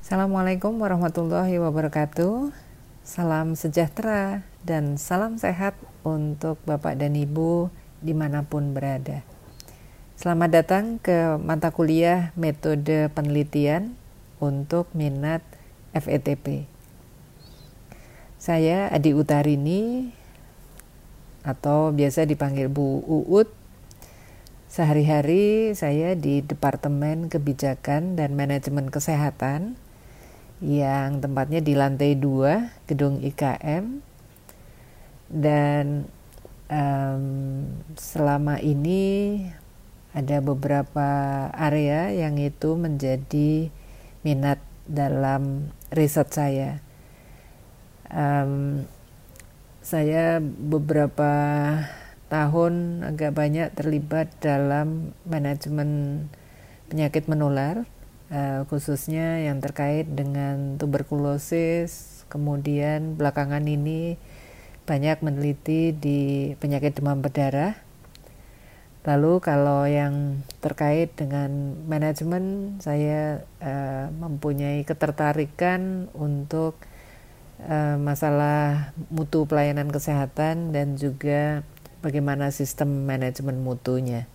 Assalamualaikum warahmatullahi wabarakatuh. Salam sejahtera dan salam sehat untuk Bapak dan Ibu dimanapun berada. Selamat datang ke mata kuliah Metode Penelitian untuk minat FETP. Saya Adi Utarini atau biasa dipanggil Bu Uut. Sehari-hari saya di Departemen Kebijakan dan Manajemen Kesehatan yang tempatnya di lantai 2 gedung IKM, dan selama ini ada beberapa area yang itu menjadi minat dalam riset saya. Saya beberapa tahun agak banyak terlibat dalam manajemen penyakit menular, khususnya yang terkait dengan tuberkulosis, kemudian belakangan ini banyak meneliti di penyakit demam berdarah. Lalu kalau yang terkait dengan manajemen, saya mempunyai ketertarikan untuk masalah mutu pelayanan kesehatan dan juga bagaimana sistem manajemen mutunya.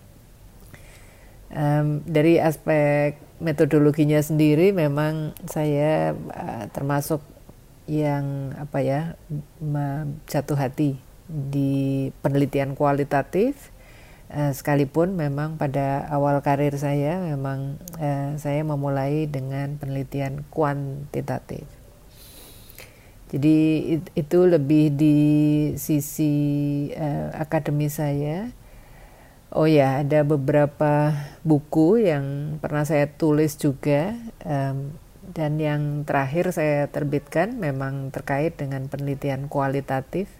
Dari aspek metodologinya sendiri memang saya termasuk yang jatuh hati di penelitian kualitatif, sekalipun memang pada awal karir saya memang saya memulai dengan penelitian kuantitatif. Jadi itu lebih di sisi akademis saya. Oh ya, ada beberapa buku yang pernah saya tulis juga, dan yang terakhir saya terbitkan memang terkait dengan penelitian kualitatif.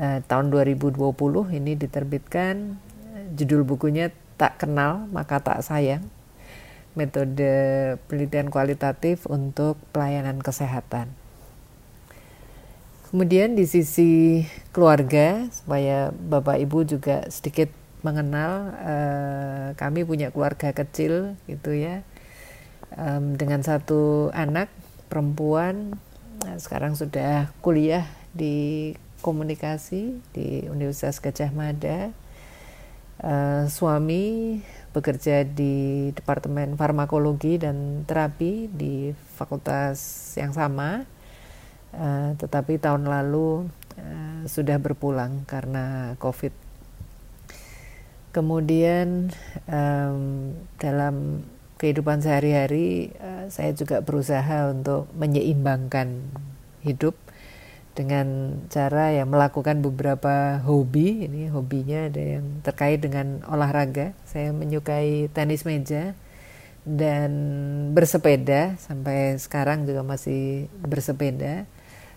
Tahun 2020 ini diterbitkan, judul bukunya Tak Kenal Maka Tak Sayang, metode penelitian kualitatif untuk pelayanan kesehatan. Kemudian di sisi keluarga, supaya Bapak Ibu juga sedikit mengenal, kami punya keluarga kecil gitu ya, dengan satu anak perempuan, sekarang sudah kuliah di komunikasi di Universitas Gadjah Mada, suami bekerja di Departemen Farmakologi dan Terapi di fakultas yang sama, tetapi tahun lalu sudah berpulang karena COVID. Kemudian dalam kehidupan sehari-hari saya juga berusaha untuk menyeimbangkan hidup dengan cara yang melakukan beberapa hobi. Ini hobinya ada yang terkait dengan olahraga. Saya menyukai tenis meja dan bersepeda. Sampai sekarang juga masih bersepeda.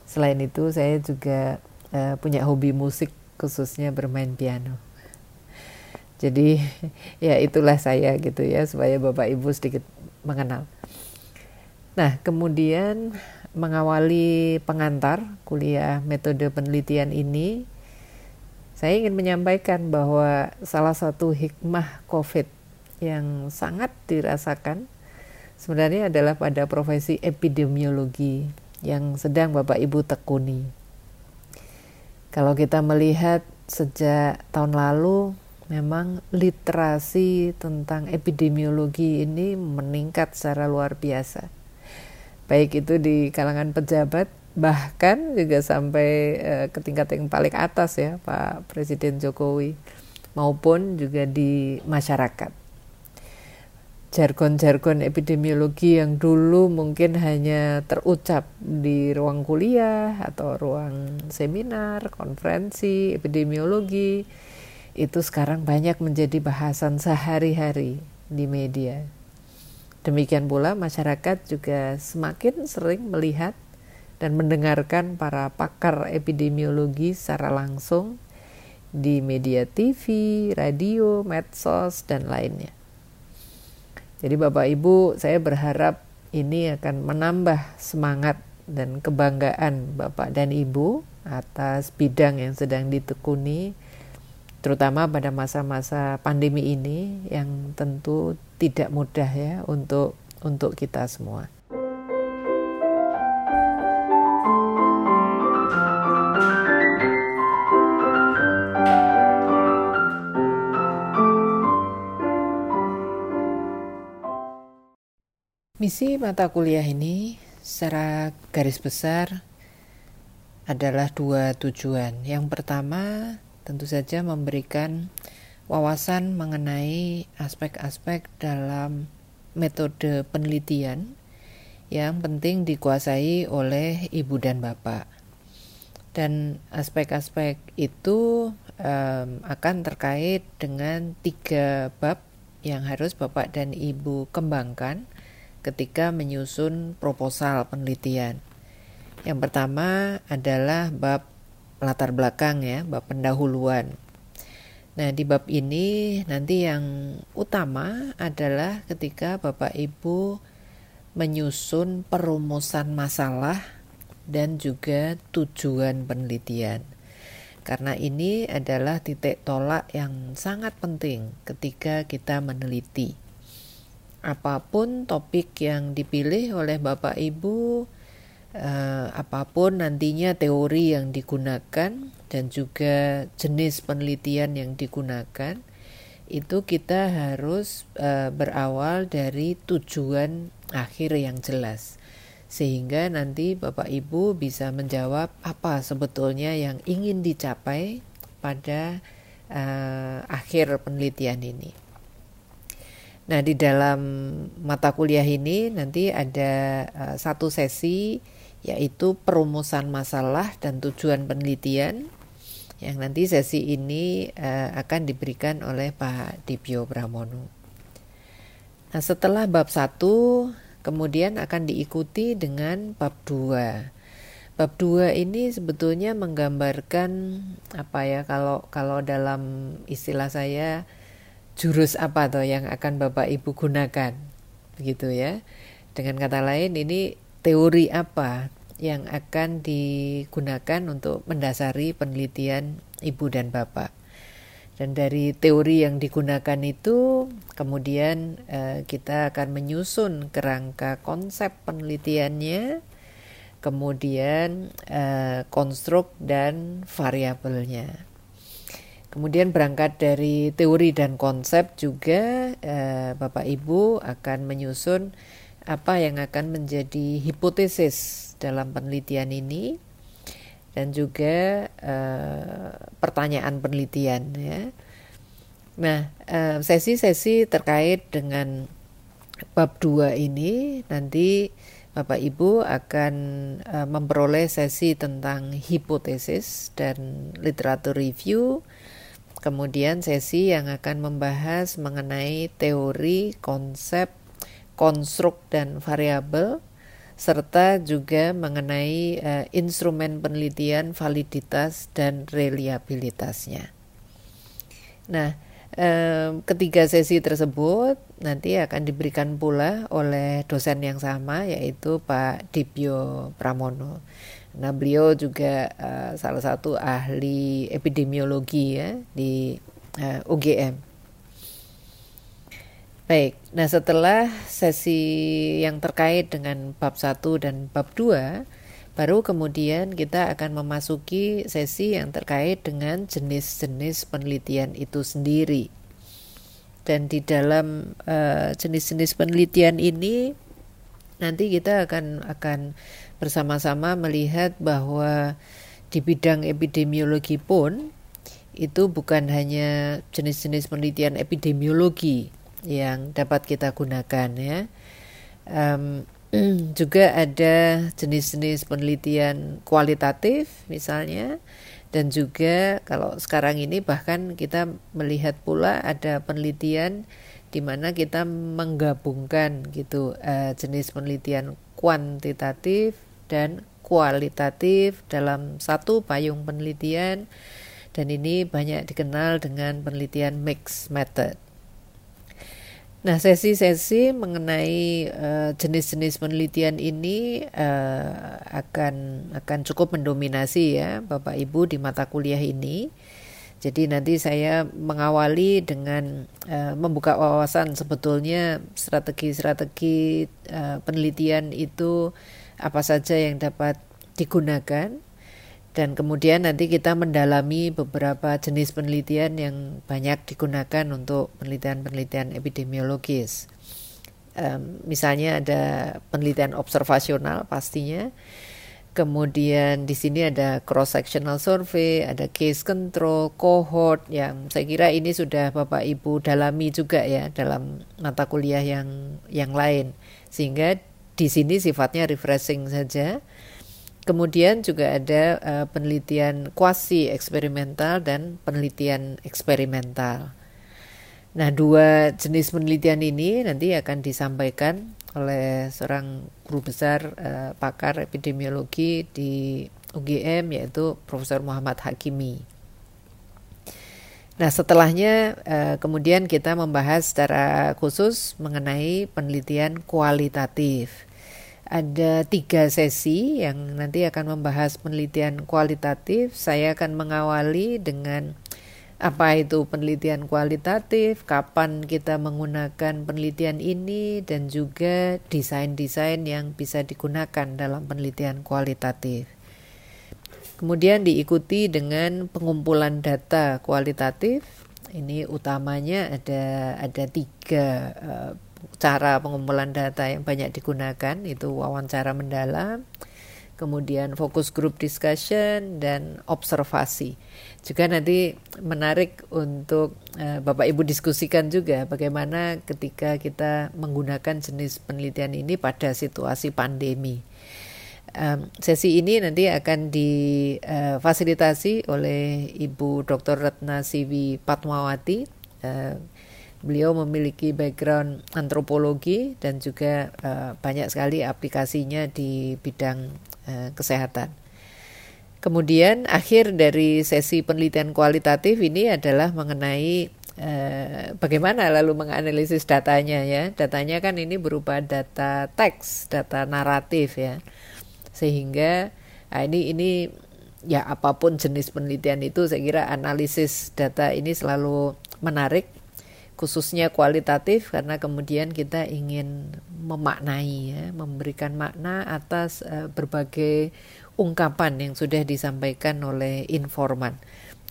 Selain itu saya juga punya hobi musik, khususnya bermain piano. Jadi ya itulah saya gitu ya, supaya Bapak Ibu sedikit mengenal. Nah, kemudian mengawali pengantar kuliah metode penelitian ini, saya ingin menyampaikan bahwa salah satu hikmah COVID yang sangat dirasakan sebenarnya adalah pada profesi epidemiologi yang sedang Bapak Ibu tekuni. Kalau kita melihat sejak tahun lalu, memang literasi tentang epidemiologi ini meningkat secara luar biasa. Baik itu di kalangan pejabat, bahkan juga sampai ke tingkat yang paling atas ya, Pak Presiden Jokowi, maupun juga di masyarakat. Jargon-jargon epidemiologi yang dulu mungkin hanya terucap di ruang kuliah atau ruang seminar, konferensi epidemiologi, itu sekarang banyak menjadi bahasan sehari-hari di media. Demikian pula masyarakat juga semakin sering melihat dan mendengarkan para pakar epidemiologi secara langsung di media TV, radio, medsos, dan lainnya. Jadi Bapak Ibu, saya berharap ini akan menambah semangat dan kebanggaan Bapak dan Ibu atas bidang yang sedang ditekuni, terutama pada masa-masa pandemi ini yang tentu tidak mudah ya untuk kita semua. Misi mata kuliah ini secara garis besar adalah dua tujuan. Yang pertama, tentu saja memberikan wawasan mengenai aspek-aspek dalam metode penelitian yang penting dikuasai oleh ibu dan bapak. Dan aspek-aspek itu akan terkait dengan 3 bab yang harus bapak dan ibu kembangkan ketika menyusun proposal penelitian. Yang pertama adalah bab latar belakang ya, bab pendahuluan. Nah, di bab ini nanti yang utama adalah ketika Bapak Ibu menyusun perumusan masalah dan juga tujuan penelitian. Karena ini adalah titik tolak yang sangat penting ketika kita meneliti. Apapun topik yang dipilih oleh Bapak Ibu, apapun nantinya teori yang digunakan dan juga jenis penelitian yang digunakan, itu kita harus berawal dari tujuan akhir yang jelas. Sehingga nanti Bapak Ibu bisa menjawab apa sebetulnya yang ingin dicapai pada akhir penelitian ini. Nah, di dalam mata kuliah ini nanti ada 1 sesi yaitu perumusan masalah dan tujuan penelitian, yang nanti sesi ini akan diberikan oleh Pak Dibyo Pramono. Nah, setelah bab 1 kemudian akan diikuti dengan bab 2. Bab 2 ini sebetulnya menggambarkan apa ya, kalau dalam istilah saya, jurus apa toh yang akan Bapak Ibu gunakan, begitu ya. Dengan kata lain, ini teori apa yang akan digunakan untuk mendasari penelitian Ibu dan Bapak. Dan dari teori yang digunakan itu, kemudian kita akan menyusun kerangka konsep penelitiannya, kemudian konstruk dan variabelnya. Kemudian berangkat dari teori dan konsep juga Bapak Ibu akan menyusun apa yang akan menjadi hipotesis dalam penelitian ini dan juga pertanyaan penelitian ya. Nah, sesi-sesi terkait dengan bab 2 ini nanti Bapak Ibu akan memperoleh sesi tentang hipotesis dan literatur review. Kemudian sesi yang akan membahas mengenai teori, konsep, konstruk, dan variabel, serta juga mengenai instrumen penelitian, validitas, dan reliabilitasnya. Nah, ketiga sesi tersebut nanti akan diberikan pula oleh dosen yang sama, yaitu Pak Dibyo Pramono. Nah, beliau juga salah satu ahli epidemiologi ya di UGM. Baik, nah setelah sesi yang terkait dengan bab 1 dan bab 2, baru kemudian kita akan memasuki sesi yang terkait dengan jenis-jenis penelitian itu sendiri. Dan di dalam jenis-jenis penelitian ini nanti kita akan bersama-sama melihat bahwa di bidang epidemiologi pun itu bukan hanya jenis-jenis penelitian epidemiologi yang dapat kita gunakan ya. Juga ada jenis-jenis penelitian kualitatif misalnya, dan juga kalau sekarang ini bahkan kita melihat pula ada penelitian di mana kita menggabungkan gitu jenis penelitian kuantitatif dan kualitatif dalam satu payung penelitian, dan ini banyak dikenal dengan penelitian mixed method. Nah, sesi-sesi mengenai jenis-jenis penelitian ini akan cukup mendominasi ya Bapak Ibu di mata kuliah ini. Jadi nanti saya mengawali dengan membuka wawasan sebetulnya strategi-strategi penelitian itu apa saja yang dapat digunakan. Dan kemudian nanti kita mendalami beberapa jenis penelitian yang banyak digunakan untuk penelitian-penelitian epidemiologis. Misalnya ada penelitian observasional pastinya. Kemudian di sini ada cross-sectional survey, ada case control, cohort yang saya kira ini sudah Bapak Ibu dalami juga ya dalam mata kuliah yang lain. Sehingga di sini sifatnya refreshing saja. Kemudian juga ada penelitian quasi eksperimental dan penelitian eksperimental. Nah, dua jenis penelitian ini nanti akan disampaikan oleh seorang guru besar pakar epidemiologi di UGM yaitu Profesor Muhammad Hakimi. Nah, setelahnya kemudian kita membahas secara khusus mengenai penelitian kualitatif. Ada 3 sesi yang nanti akan membahas penelitian kualitatif. Saya akan mengawali dengan apa itu penelitian kualitatif, kapan kita menggunakan penelitian ini, dan juga desain-desain yang bisa digunakan dalam penelitian kualitatif. Kemudian diikuti dengan pengumpulan data kualitatif. Ini utamanya ada 3 cara pengumpulan data yang banyak digunakan, itu wawancara mendalam, kemudian focus group discussion, dan observasi. Juga nanti menarik untuk Bapak Ibu diskusikan juga bagaimana ketika kita menggunakan jenis penelitian ini pada situasi pandemi. Sesi ini nanti akan difasilitasi oleh Ibu Dr. Ratna Siwi Patmawati. Beliau memiliki background antropologi dan juga banyak sekali aplikasinya di bidang kesehatan. Kemudian akhir dari sesi penelitian kualitatif ini adalah mengenai bagaimana lalu menganalisis datanya ya. Datanya kan ini berupa data teks, data naratif ya. Sehingga ini ya apapun jenis penelitian itu saya kira analisis data ini selalu menarik, khususnya kualitatif karena kemudian kita ingin memaknai ya, memberikan makna atas berbagai ungkapan yang sudah disampaikan oleh informan.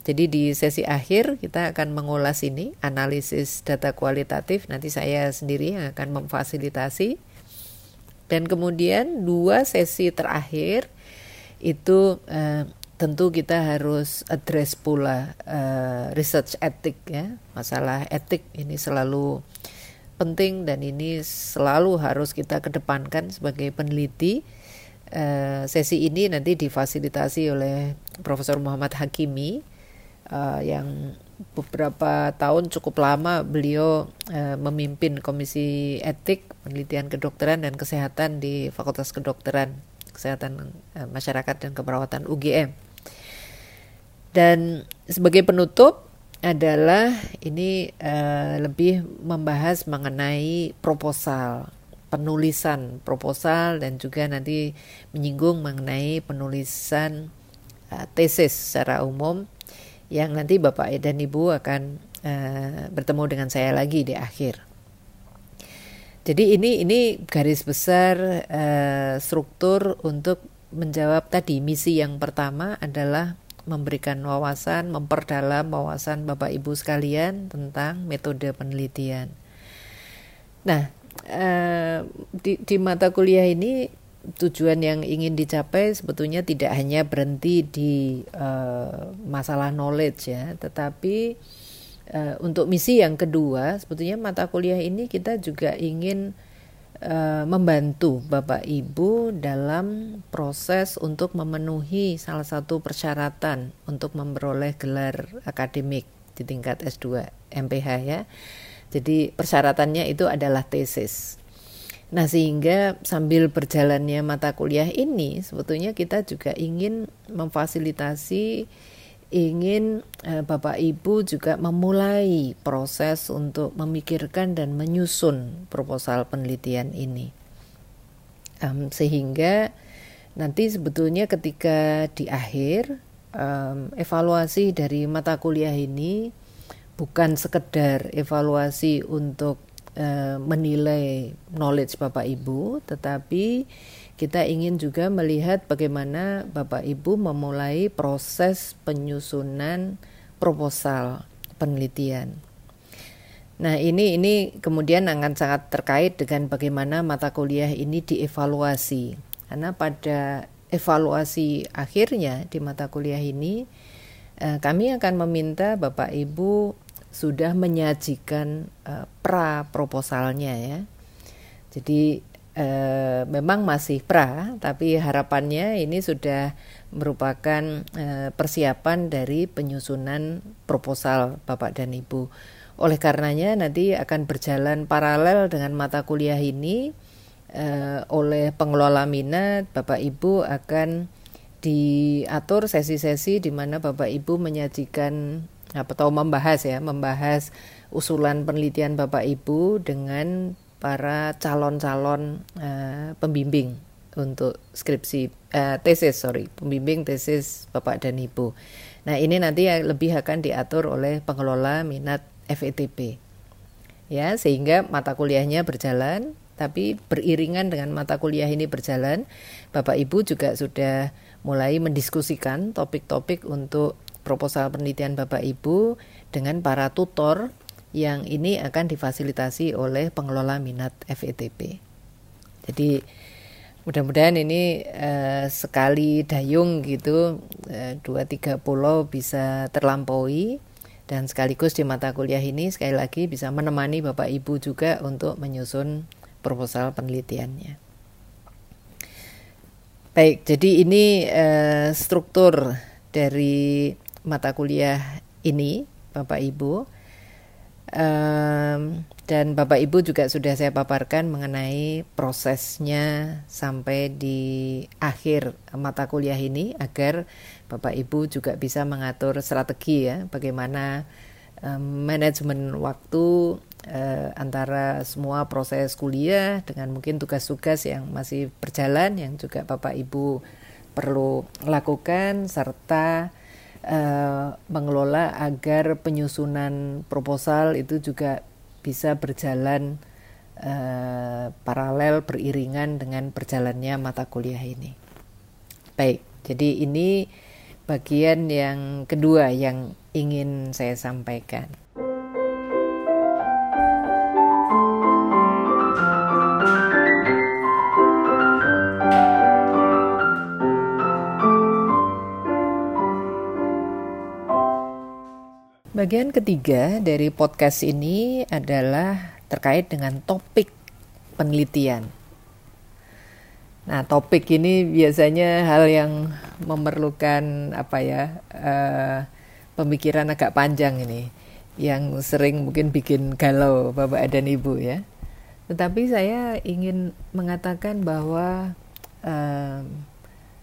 Jadi di sesi akhir kita akan mengulas ini, analisis data kualitatif, nanti saya sendiri yang akan memfasilitasi. Dan kemudian 2 sesi terakhir itu tentu kita harus address pula research ethic ya. Masalah etik ini selalu penting dan ini selalu harus kita kedepankan sebagai peneliti. Sesi ini nanti difasilitasi oleh Profesor Muhammad Hakimi yang beberapa tahun cukup lama beliau memimpin Komisi Etik Penelitian Kedokteran dan Kesehatan di Fakultas Kesehatan Masyarakat dan Keperawatan UGM. Dan sebagai penutup adalah ini lebih membahas mengenai proposal, penulisan proposal dan juga nanti menyinggung mengenai penulisan tesis secara umum yang nanti Bapak dan Ibu akan bertemu dengan saya lagi di akhir. Jadi ini garis besar struktur untuk menjawab tadi misi yang pertama adalah memberikan wawasan, memperdalam wawasan Bapak Ibu sekalian tentang metode penelitian. Nah, di mata kuliah ini tujuan yang ingin dicapai sebetulnya tidak hanya berhenti di masalah knowledge ya, tetapi untuk misi yang kedua sebetulnya mata kuliah ini kita juga ingin membantu Bapak Ibu dalam proses untuk memenuhi salah satu persyaratan untuk memperoleh gelar akademik di tingkat S2 MPH ya. Jadi persyaratannya itu adalah tesis. Nah, sehingga sambil berjalannya mata kuliah ini sebetulnya kita juga ingin memfasilitasi ingin Bapak Ibu juga memulai proses untuk memikirkan dan menyusun proposal penelitian ini, sehingga nanti sebetulnya ketika di akhir evaluasi dari mata kuliah ini bukan sekedar evaluasi untuk menilai knowledge Bapak Ibu, tetapi kita ingin juga melihat bagaimana Bapak Ibu memulai proses penyusunan proposal penelitian. Nah, ini kemudian akan sangat terkait dengan bagaimana mata kuliah ini dievaluasi. Karena pada evaluasi akhirnya di mata kuliah ini, kami akan meminta Bapak Ibu sudah menyajikan pra-proposalnya ya. Jadi memang masih pra, tapi harapannya ini sudah merupakan persiapan dari penyusunan proposal Bapak dan Ibu. Oleh karenanya nanti akan berjalan paralel dengan mata kuliah ini, oleh pengelola minat Bapak Ibu akan diatur sesi-sesi di mana Bapak Ibu menyajikan atau membahas usulan penelitian Bapak Ibu dengan para calon-calon pembimbing untuk skripsi pembimbing tesis Bapak dan Ibu. Nah, ini nanti lebih akan diatur oleh pengelola minat FETP. Ya, sehingga mata kuliahnya berjalan, tapi beriringan dengan mata kuliah ini berjalan, Bapak Ibu juga sudah mulai mendiskusikan topik-topik untuk proposal penelitian Bapak Ibu dengan para tutor yang ini akan difasilitasi oleh pengelola minat FETP. Jadi mudah-mudahan ini sekali dayung gitu, 2-3 pulau bisa terlampaui, dan sekaligus di mata kuliah ini sekali lagi bisa menemani Bapak Ibu juga untuk menyusun proposal penelitiannya. Baik, jadi ini struktur dari mata kuliah ini Bapak Ibu. Dan Bapak Ibu juga sudah saya paparkan mengenai prosesnya sampai di akhir mata kuliah ini, agar Bapak Ibu juga bisa mengatur strategi ya, bagaimana manajemen waktu antara semua proses kuliah dengan mungkin tugas-tugas yang masih berjalan yang juga Bapak Ibu perlu lakukan, serta mengelola agar penyusunan proposal itu juga bisa berjalan paralel beriringan dengan berjalannya mata kuliah ini. Baik, jadi ini bagian yang kedua yang ingin saya sampaikan. Bagian ketiga dari podcast ini adalah terkait dengan topik penelitian. Nah, topik ini biasanya hal yang memerlukan pemikiran agak panjang ini, yang sering mungkin bikin galau Bapak dan Ibu ya. Tetapi saya ingin mengatakan bahwa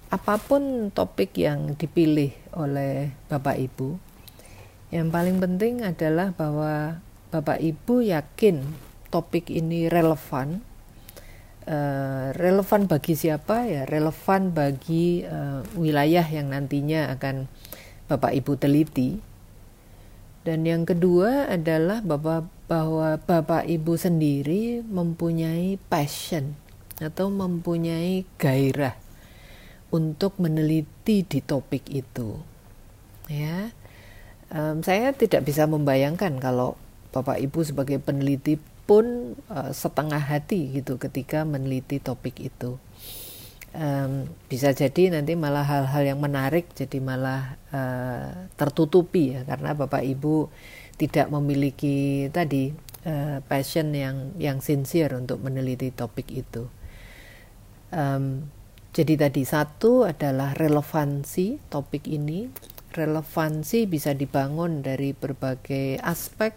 apapun topik yang dipilih oleh Bapak Ibu, yang paling penting adalah bahwa Bapak Ibu yakin topik ini relevan. Relevan bagi siapa ya? Relevan bagi wilayah yang nantinya akan Bapak Ibu teliti. Dan yang kedua adalah bahwa Bapak Ibu sendiri mempunyai passion atau mempunyai gairah untuk meneliti di topik itu. Ya. Saya tidak bisa membayangkan kalau Bapak Ibu sebagai peneliti pun setengah hati gitu ketika meneliti topik itu. Bisa jadi nanti malah hal-hal yang menarik jadi malah tertutupi ya, karena Bapak Ibu tidak memiliki tadi passion yang sincere untuk meneliti topik itu. Jadi tadi satu adalah relevansi topik ini. Relevansi bisa dibangun dari berbagai aspek,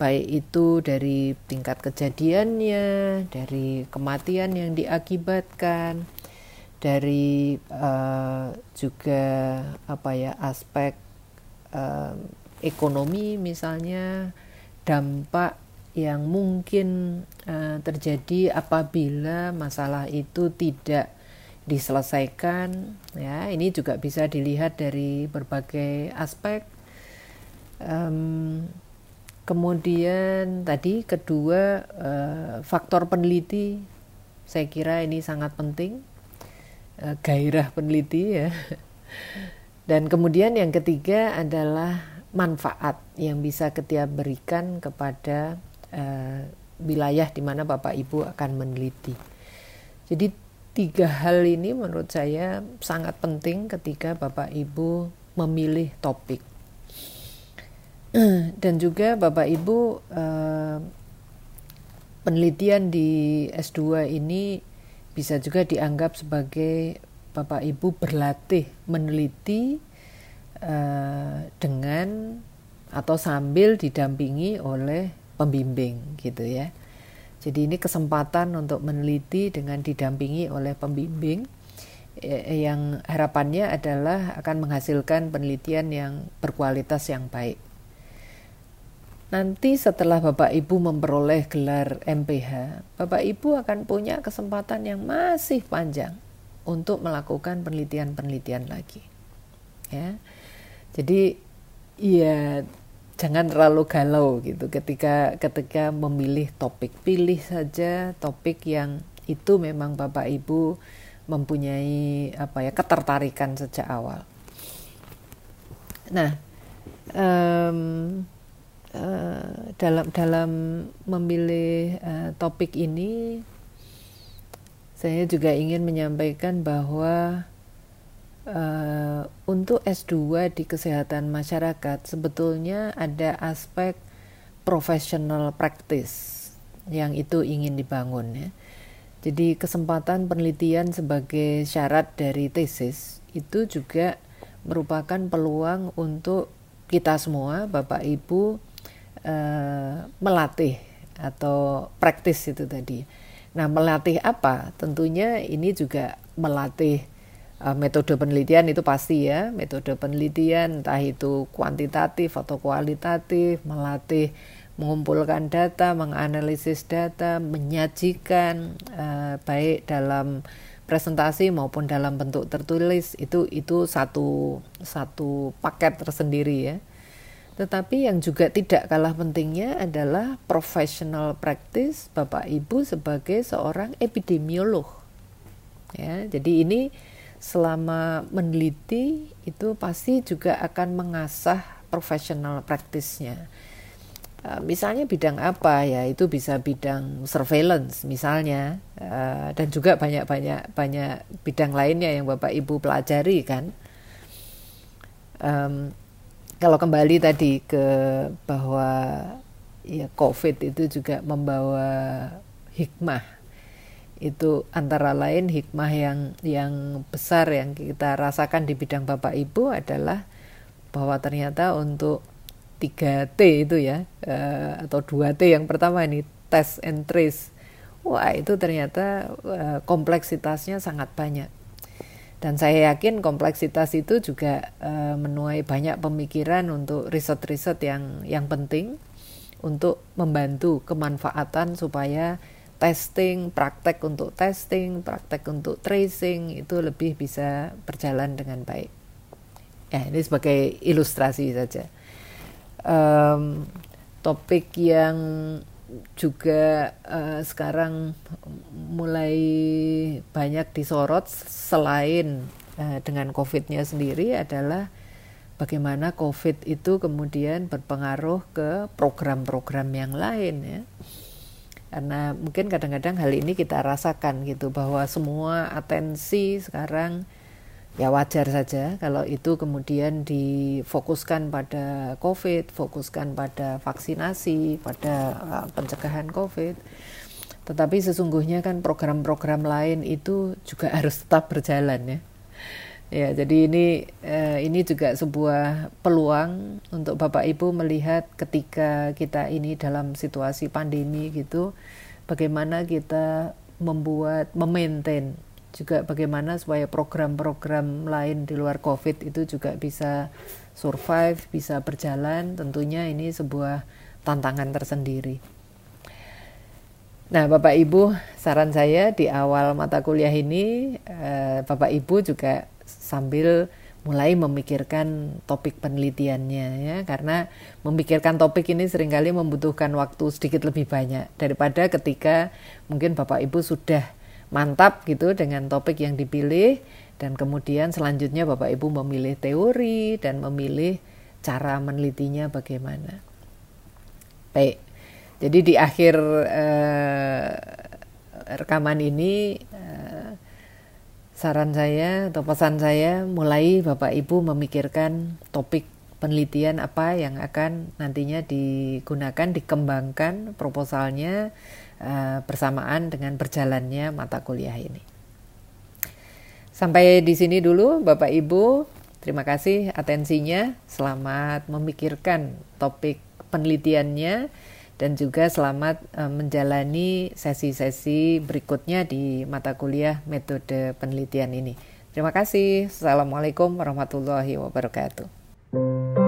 baik itu dari tingkat kejadiannya, dari kematian yang diakibatkan, dari juga aspek ekonomi misalnya, dampak yang mungkin terjadi apabila masalah itu tidak diselesaikan, ya, ini juga bisa dilihat dari berbagai aspek. Kemudian tadi kedua, faktor peneliti, saya kira ini sangat penting, gairah peneliti, ya. Dan kemudian yang ketiga adalah manfaat yang bisa kita berikan kepada wilayah di mana Bapak Ibu akan meneliti. Jadi tiga hal ini menurut saya sangat penting ketika Bapak Ibu memilih topik. Dan juga Bapak Ibu, penelitian di S2 ini bisa juga dianggap sebagai Bapak Ibu berlatih meneliti dengan atau sambil didampingi oleh pembimbing, gitu ya. Jadi ini kesempatan untuk meneliti dengan didampingi oleh pembimbing yang harapannya adalah akan menghasilkan penelitian yang berkualitas yang baik. Nanti setelah Bapak Ibu memperoleh gelar MPH, Bapak Ibu akan punya kesempatan yang masih panjang untuk melakukan penelitian-penelitian lagi. Ya. Jadi ya, jangan terlalu galau gitu ketika memilih topik. Pilih saja topik yang itu memang Bapak Ibu mempunyai ketertarikan sejak awal. Nah, dalam memilih topik ini, saya juga ingin menyampaikan bahwa untuk S2 di kesehatan masyarakat sebetulnya ada aspek professional practice yang itu ingin dibangun, ya. Jadi kesempatan penelitian sebagai syarat dari tesis itu juga merupakan peluang untuk kita semua Bapak Ibu melatih atau praktis itu tadi. Nah, melatih apa? Tentunya ini juga melatih metode penelitian, itu pasti ya, metode penelitian entah itu kuantitatif atau kualitatif, melatih mengumpulkan data, menganalisis data, menyajikan baik dalam presentasi maupun dalam bentuk tertulis, itu satu paket tersendiri, ya. Tetapi yang juga tidak kalah pentingnya adalah professional practice Bapak Ibu sebagai seorang epidemiolog, ya. Jadi ini selama meneliti itu pasti juga akan mengasah professional practice-nya. Misalnya bidang apa ya, itu bisa bidang surveillance misalnya, dan juga banyak bidang lainnya yang Bapak Ibu pelajari, kan. Kalau kembali tadi ke bahwa ya COVID itu juga membawa hikmah. Itu antara lain hikmah yang besar yang kita rasakan di bidang Bapak Ibu adalah bahwa ternyata untuk 3T itu ya, atau 2T yang pertama ini, test and trace, wah itu ternyata kompleksitasnya sangat banyak. Dan saya yakin kompleksitas itu juga menuai banyak pemikiran untuk riset-riset yang penting untuk membantu kemanfaatan supaya testing, praktek untuk tracing itu lebih bisa berjalan dengan baik. Ya, ini sebagai ilustrasi saja. Topik yang juga sekarang mulai banyak disorot selain dengan COVID-nya sendiri adalah bagaimana COVID itu kemudian berpengaruh ke program-program yang lain, ya. Karena mungkin kadang-kadang hal ini kita rasakan gitu, bahwa semua atensi sekarang ya wajar saja kalau itu kemudian difokuskan pada COVID, fokuskan pada vaksinasi, pada pencegahan COVID. Tetapi sesungguhnya kan program-program lain itu juga harus tetap berjalan, ya. Ya, jadi ini juga sebuah peluang untuk Bapak Ibu melihat ketika kita ini dalam situasi pandemi gitu, bagaimana kita membuat, memaintain juga bagaimana supaya program-program lain di luar COVID itu juga bisa survive, bisa berjalan. Tentunya ini sebuah tantangan tersendiri. Nah, Bapak Ibu, saran saya di awal mata kuliah ini, Bapak Ibu juga sambil mulai memikirkan topik penelitiannya, ya, karena memikirkan topik ini seringkali membutuhkan waktu sedikit lebih banyak daripada ketika mungkin Bapak Ibu sudah mantap gitu dengan topik yang dipilih, dan kemudian selanjutnya Bapak Ibu memilih teori dan memilih cara menelitinya bagaimana. Baik, jadi di akhir rekaman ini, saran saya atau pesan saya, mulai Bapak Ibu memikirkan topik penelitian apa yang akan nantinya digunakan, dikembangkan proposalnya bersamaan dengan berjalannya mata kuliah ini. Sampai di sini dulu Bapak Ibu, terima kasih atensinya, selamat memikirkan topik penelitiannya, dan juga selamat menjalani sesi-sesi berikutnya di mata kuliah metode penelitian ini. Terima kasih. Assalamualaikum warahmatullahi wabarakatuh.